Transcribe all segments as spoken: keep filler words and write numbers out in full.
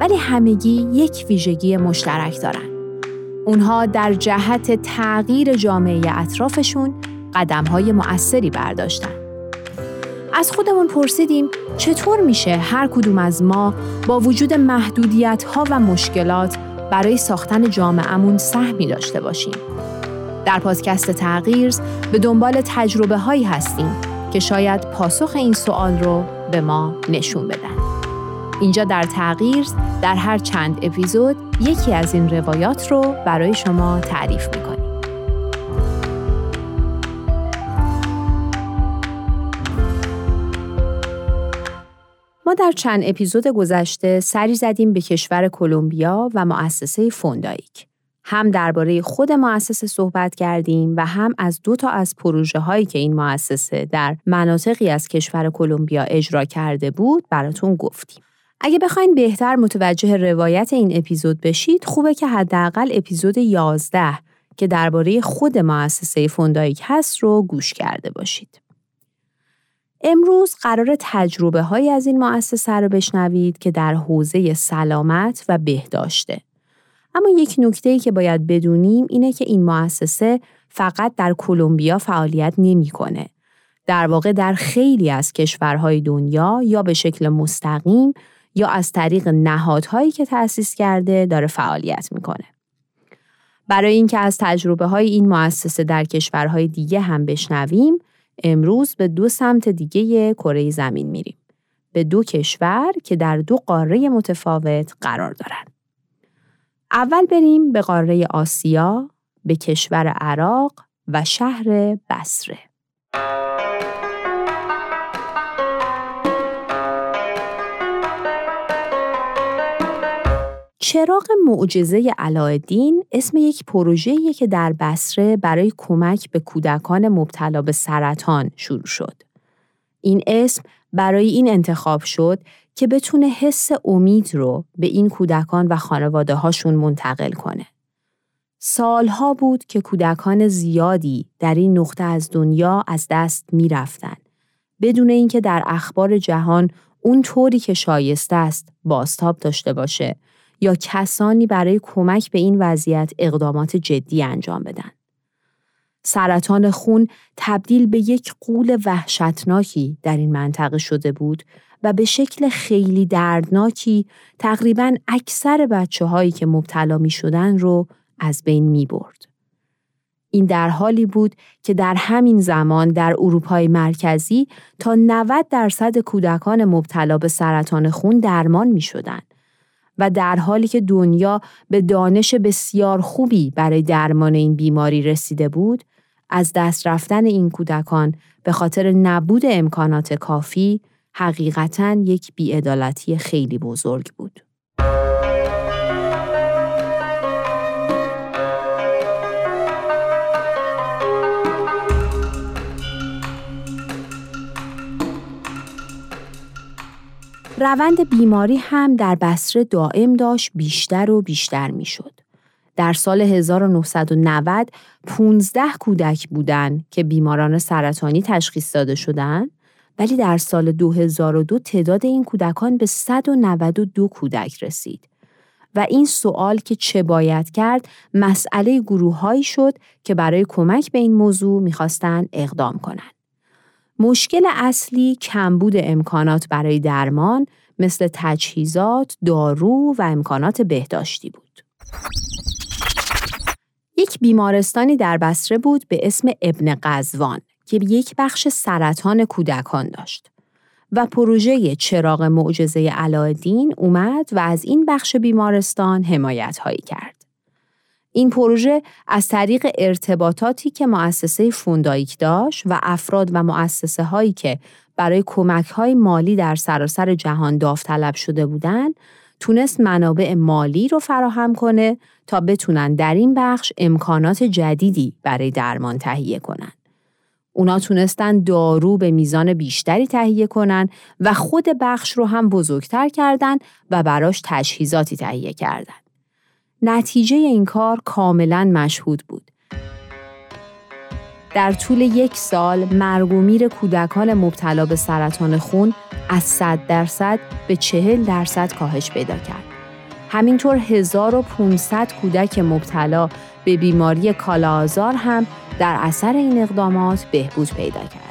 ولی همگی یک ویژگی مشترک دارند. اونها در جهت تغییر جامعه اطرافشون قدم‌های مؤثری برداشتن. از خودمون پرسیدیم چطور میشه هر کدوم از ما با وجود محدودیت‌ها و مشکلات برای ساختن جامعه‌مون سهمی داشته باشیم. در پادکست تغییر به دنبال تجربه هایی هستیم که شاید پاسخ این سوال رو به ما نشون بدن. اینجا در تغییر در هر چند اپیزود یکی از این روایات رو برای شما تعریف می‌کنیم. ما در چند اپیزود گذشته سری زدیم به کشور کولومبیا و مؤسسه فوندائک. هم درباره خود مؤسسه صحبت کردیم و هم از دو تا از پروژه هایی که این مؤسسه در مناطقی از کشور کولومبیا اجرا کرده بود براتون گفتیم. اگه بخواین بهتر متوجه روایت این اپیزود بشید، خوبه که حداقل اپیزود یازده که درباره خود مؤسسه فوندائک هست رو گوش کرده باشید. امروز قرار تجربه های از این مؤسسه رو بشنوید که در حوزه سلامت و بهداشته. اما یک نکته‌ای که باید بدونیم اینه که این مؤسسه فقط در کولومبیا فعالیت نمی‌کنه. در واقع در خیلی از کشورهای دنیا یا به شکل مستقیم یا از طریق نهادهایی که تأسیس کرده داره فعالیت می‌کنه. برای اینکه از تجربه های این مؤسسه در کشورهای دیگه هم بشنویم، امروز به دو سمت دیگه کره زمین میریم. به دو کشور که در دو قاره متفاوت قرار دارن. اول بریم به قاره آسیا، به کشور عراق و شهر بصره. چراغ معجزه علاءالدین اسم یک پروژه‌ایه که در بصره برای کمک به کودکان مبتلا به سرطان شروع شد. این اسم برای این انتخاب شد که بتونه حس امید رو به این کودکان و خانواده هاشون منتقل کنه. سالها بود که کودکان زیادی در این نقطه از دنیا از دست می رفتن، بدون اینکه در اخبار جهان اون طوری که شایسته است بازتاب داشته باشه یا کسانی برای کمک به این وضعیت اقدامات جدی انجام بدن. سرطان خون تبدیل به یک غول وحشتناکی در این منطقه شده بود و به شکل خیلی دردناکی تقریباً اکثر بچه‌هایی که مبتلا می شدن رو از بین می برد. این در حالی بود که در همین زمان در اروپای مرکزی تا نود درصد کودکان مبتلا به سرطان خون درمان می شدن و در حالی که دنیا به دانش بسیار خوبی برای درمان این بیماری رسیده بود، از دست رفتن این کودکان به خاطر نبود امکانات کافی حقیقتاً یک بی‌عدالتی خیلی بزرگ بود. روند بیماری هم در بصره دائم داشت بیشتر و بیشتر می شد. در سال هزار و نهصد و نود، پانزده کودک بودند که بیماران سرطانی تشخیص داده شدند، ولی در سال دو هزار و دو تعداد این کودکان به صد و نود و دو کودک رسید. و این سوال که چه باید کرد، مسئله گروه‌هایی شد که برای کمک به این موضوع می‌خواستند اقدام کنند. مشکل اصلی کمبود امکانات برای درمان مثل تجهیزات، دارو و امکانات بهداشتی بود. یک بیمارستانی در بصره بود به اسم ابن قزوان که یک بخش سرطان کودکان داشت و پروژه چراغ معجزه علاءالدین اومد و از این بخش بیمارستان حمایت هایی کرد. این پروژه از طریق ارتباطاتی که مؤسسه فوندائک داشت و افراد و مؤسسه هایی که برای کمک های مالی در سراسر جهان داوطلب شده بودند، تونست منابع مالی رو فراهم کنه تا بتونن در این بخش امکانات جدیدی برای درمان تهیه کنن. اونا تونستن دارو به میزان بیشتری تهیه کنن و خود بخش رو هم بزرگتر کردن و براش تجهیزاتی تهیه کردن. نتیجه این کار کاملاً مشهود بود. در طول یک سال مرگ و میر کودکان مبتلا به سرطان خون از صد درصد به چهل درصد کاهش پیدا کرد. همینطور هزار و پانصد کودک مبتلا به بیماری کالازار هم در اثر این اقدامات بهبود پیدا کرد.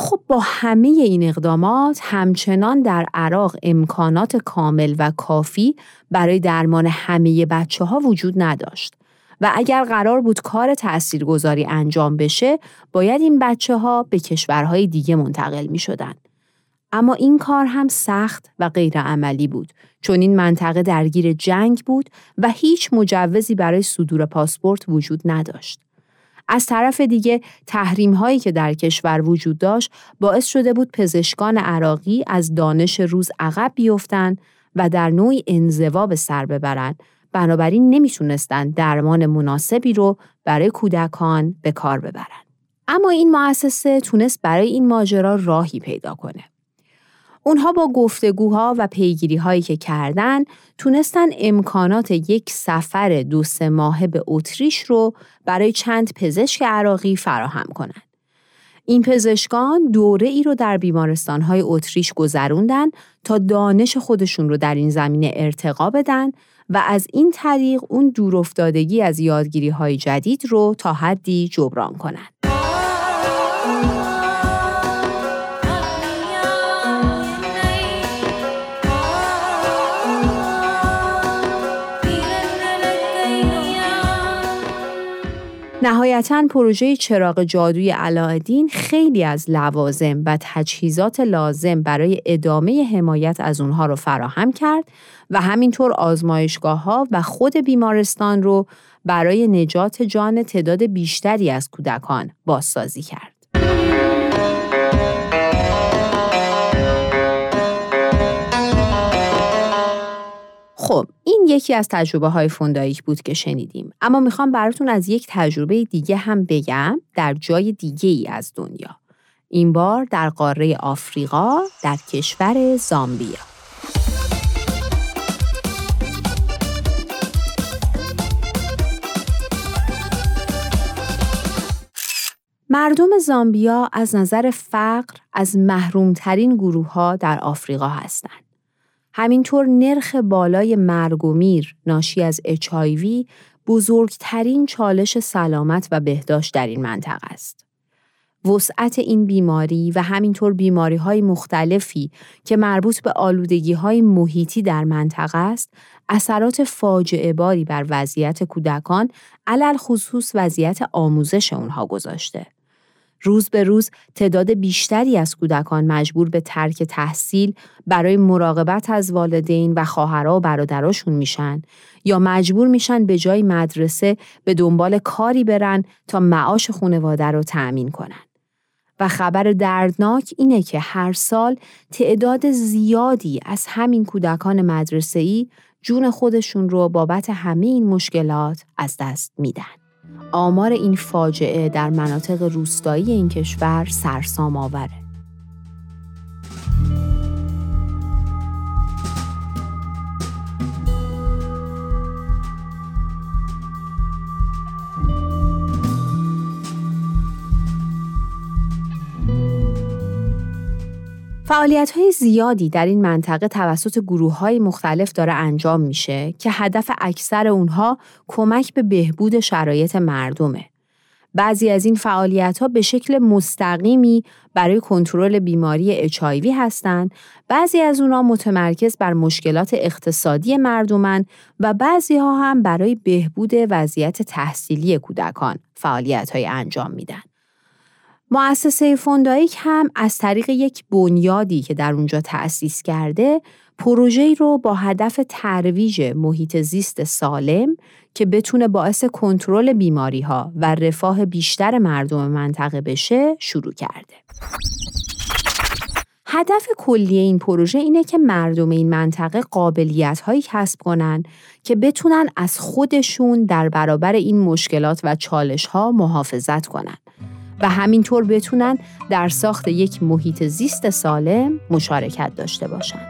خب با همه این اقدامات همچنان در عراق امکانات کامل و کافی برای درمان همه بچه ها وجود نداشت و اگر قرار بود کار تاثیرگذاری انجام بشه باید این بچه ها به کشورهای دیگه منتقل می شدن. اما این کار هم سخت و غیرعملی بود چون این منطقه درگیر جنگ بود و هیچ مجوزی برای صدور پاسپورت وجود نداشت. از طرف دیگه تحریم‌هایی که در کشور وجود داشت باعث شده بود پزشکان عراقی از دانش روز عقب بیفتن و در نوعی انزوا به سر ببرن، بنابراین نمیتونستن درمان مناسبی رو برای کودکان به کار ببرن. اما این مؤسسه تونست برای این ماجرا راهی پیدا کنه. اونها با گفتگوها و پیگیری‌هایی که کردن تونستن امکانات یک سفر دو سه ماهه به اتریش رو برای چند پزشک عراقی فراهم کنن. این پزشکان دوره ای رو در بیمارستان‌های اتریش گذروندن تا دانش خودشون رو در این زمینه ارتقا بدن و از این طریق اون دورافتادگی از یادگیری‌های جدید رو تا حدی جبران کنن. نهایتاً پروژه چراغ جادوی علاءالدین خیلی از لوازم و تجهیزات لازم برای ادامه حمایت از اونها رو فراهم کرد و همینطور آزمایشگاه‌ها و خود بیمارستان رو برای نجات جان تعداد بیشتری از کودکان بازسازی کرد. خب این یکی از تجربه های فوندائک بود که شنیدیم، اما میخوام براتون از یک تجربه دیگه هم بگم در جای دیگه ای از دنیا، این بار در قاره آفریقا در کشور زامبیا. مردم زامبیا از نظر فقر از محرومترین گروه ها در آفریقا هستند. همینطور نرخ بالای مرگ و میر ناشی از اچ آی وی بزرگترین چالش سلامت و بهداشت در این منطقه است. وسعت این بیماری و همینطور بیماری‌های مختلفی که مربوط به آلودگی‌های محیطی در منطقه است، اثرات فاجعه‌باری بر وضعیت کودکان، علل خصوص وضعیت آموزش اونها گذاشته. روز به روز تعداد بیشتری از کودکان مجبور به ترک تحصیل برای مراقبت از والدین و خواهرها و برادراشون میشن یا مجبور میشن به جای مدرسه به دنبال کاری برن تا معاش خانواده رو تأمین کنن. و خبر دردناک اینه که هر سال تعداد زیادی از همین کودکان مدرسه‌ای جون خودشون رو بابت همه این مشکلات از دست میدن. آمار این فاجعه در مناطق روستایی این کشور سرسام آوره. فعالیت‌های زیادی در این منطقه توسط گروه‌های مختلف داره انجام میشه که هدف اکثر اونها کمک به بهبود شرایط مردمه. بعضی از این فعالیت‌ها به شکل مستقیمی برای کنترل بیماری اچ آی وی هستند، بعضی از اونها متمرکز بر مشکلات اقتصادی مردمن و بعضی‌ها هم برای بهبود وضعیت تحصیلی کودکان فعالیت‌های انجام میدن. مؤسسه فوندائک هم از طریق یک بنیادی که در اونجا تأسیس کرده پروژه‌ای رو با هدف ترویج محیط زیست سالم که بتونه باعث کنترل بیماری‌ها و رفاه بیشتر مردم منطقه بشه شروع کرده. هدف کلی این پروژه اینه که مردم این منطقه قابلیت‌هایی کسب کنن که بتونن از خودشون در برابر این مشکلات و چالش‌ها محافظت کنن و همینطور بتونن در ساخت یک محیط زیست سالم مشارکت داشته باشن.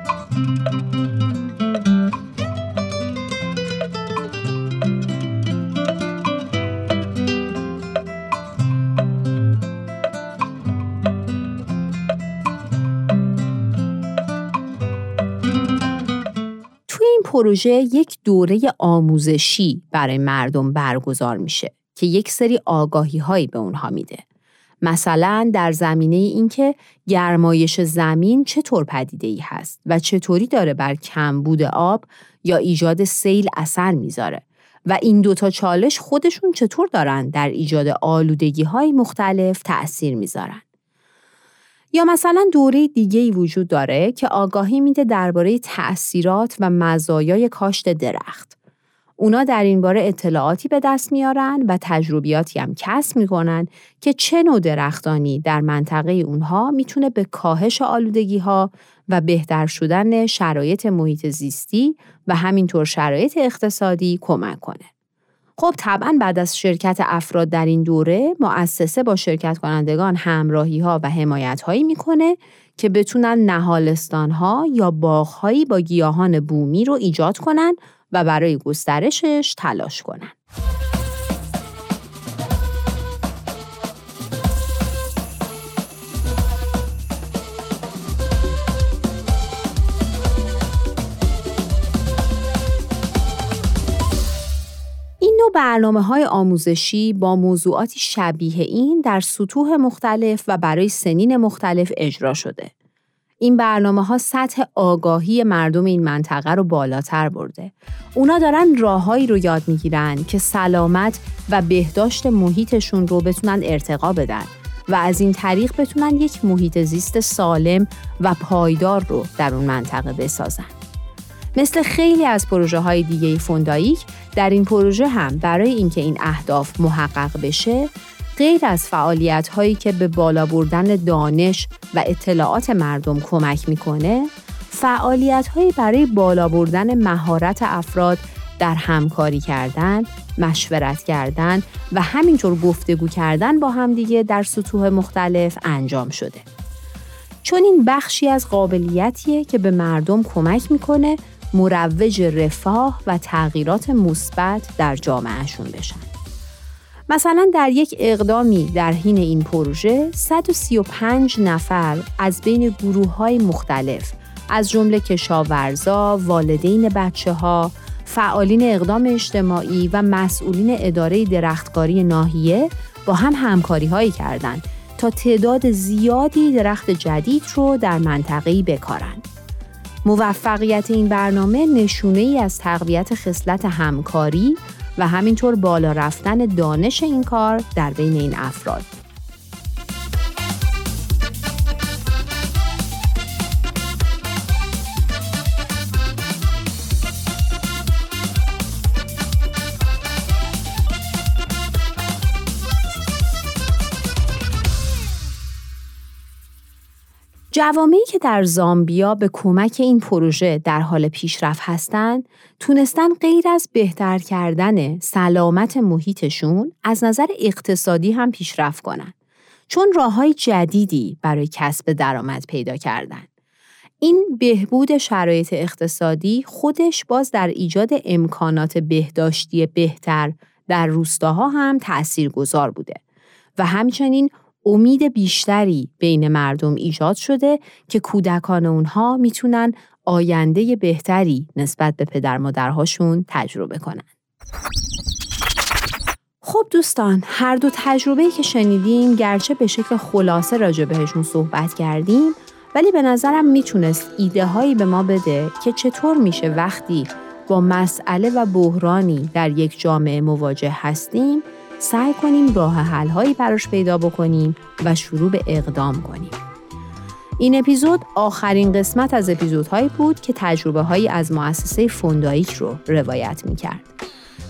پروژه یک دوره آموزشی برای مردم برگزار میشه که یک سری آگاهی هایی به اونها میده. مثلا در زمینه اینکه گرمایش زمین چطور پدیده‌ای هست و چطوری داره بر کمبود آب یا ایجاد سیل اثر میذاره و این دوتا چالش خودشون چطور دارن در ایجاد آلودگی های مختلف تأثیر میذارن. یا مثلا دوره دیگه‌ای وجود داره که آگاهی میده درباره تأثیرات و مزایای کاشت درخت. اونا در این باره اطلاعاتی به دست میارن و تجربیاتی هم کسب میکنن که چه نوع درختانی در منطقه اونها میتونه به کاهش آلودگی‌ها و بهتر شدن شرایط محیط زیستی و همینطور شرایط اقتصادی کمک کنه. خب طبعاً بعد از شرکت افراد در این دوره، مؤسسه با شرکت کنندگان همراهی‌ها و حمایت‌هایی می‌کنه که بتونن نهالستان‌ها یا باغ‌هایی با گیاهان بومی رو ایجاد کنن و برای گسترشش تلاش کنن. برنامه‌های آموزشی با موضوعاتی شبیه این در سطوح مختلف و برای سنین مختلف اجرا شده. این برنامه‌ها سطح آگاهی مردم این منطقه رو بالاتر برده. اونا دارن راه‌هایی رو یاد می‌گیرن که سلامت و بهداشت محیطشون رو بتونن ارتقا بدن و از این طریق بتونن یک محیط زیست سالم و پایدار رو در اون منطقه بسازن. مثل خیلی از پروژه‌های دیگه فوندائک، در این پروژه هم برای اینکه این اهداف محقق بشه، غیر از فعالیت‌هایی که به بالا بردن دانش و اطلاعات مردم کمک می‌کنه، فعالیت‌هایی برای بالا بردن مهارت افراد در همکاری کردن، مشورت کردن و همینطور گفتگو کردن با همدیگه در سطوح مختلف انجام شده. چون این بخشی از قابلیتیه که به مردم کمک می‌کنه مروج رفاه و تغییرات مثبت در جامعهشون بشن. مثلا در یک اقدامی در حین این پروژه صد و سی و پنج نفر از بین گروه‌های مختلف از جمله کشاورزا، والدین بچه‌ها، فعالین اقدام اجتماعی و مسئولین اداره درختکاری ناحیه با هم همکاری‌هایی کردند تا تعداد زیادی درخت جدید رو در منطقه‌ای بکارن. موفقیت این برنامه نشونه‌ای از تقویت خصلت همکاری و همینطور بالا رفتن دانش این کار در بین این افراد. جوامعی که در زامبیا به کمک این پروژه در حال پیشرفت هستند، تونستن غیر از بهتر کردن سلامت محیطشون از نظر اقتصادی هم پیشرفت کنن، چون راه‌های جدیدی برای کسب درآمد پیدا کردن. این بهبود شرایط اقتصادی خودش باز در ایجاد امکانات بهداشتی بهتر در روستاها هم تأثیرگذار بوده و همچنین امید بیشتری بین مردم ایجاد شده که کودکان اونها میتونن آینده بهتری نسبت به پدر مادرهاشون تجربه کنن. خب دوستان، هر دو تجربه‌ای که شنیدیم گرچه به شکل خلاصه راجع بهشون صحبت کردیم، ولی به نظرم میتونست ایده هایی به ما بده که چطور میشه وقتی با مسئله و بحرانی در یک جامعه مواجه هستیم سعی کنیم راه حل‌هایی براش پیدا بکنیم و شروع به اقدام کنیم. این اپیزود آخرین قسمت از اپیزودهایی بود که تجربه‌هایی از مؤسسه فوندائک رو روایت می‌کرد.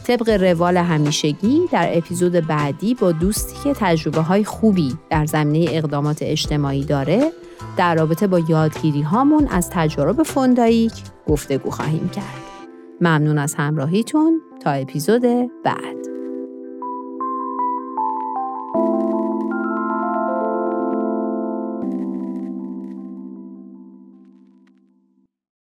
طبق روال همیشگی در اپیزود بعدی با دوستی که تجربه‌های خوبی در زمینه اقدامات اجتماعی داره، در رابطه با یادگیری‌هامون از تجارب فوندائک گفتگو خواهیم کرد. ممنون از همراهیتون تا اپیزود بعد.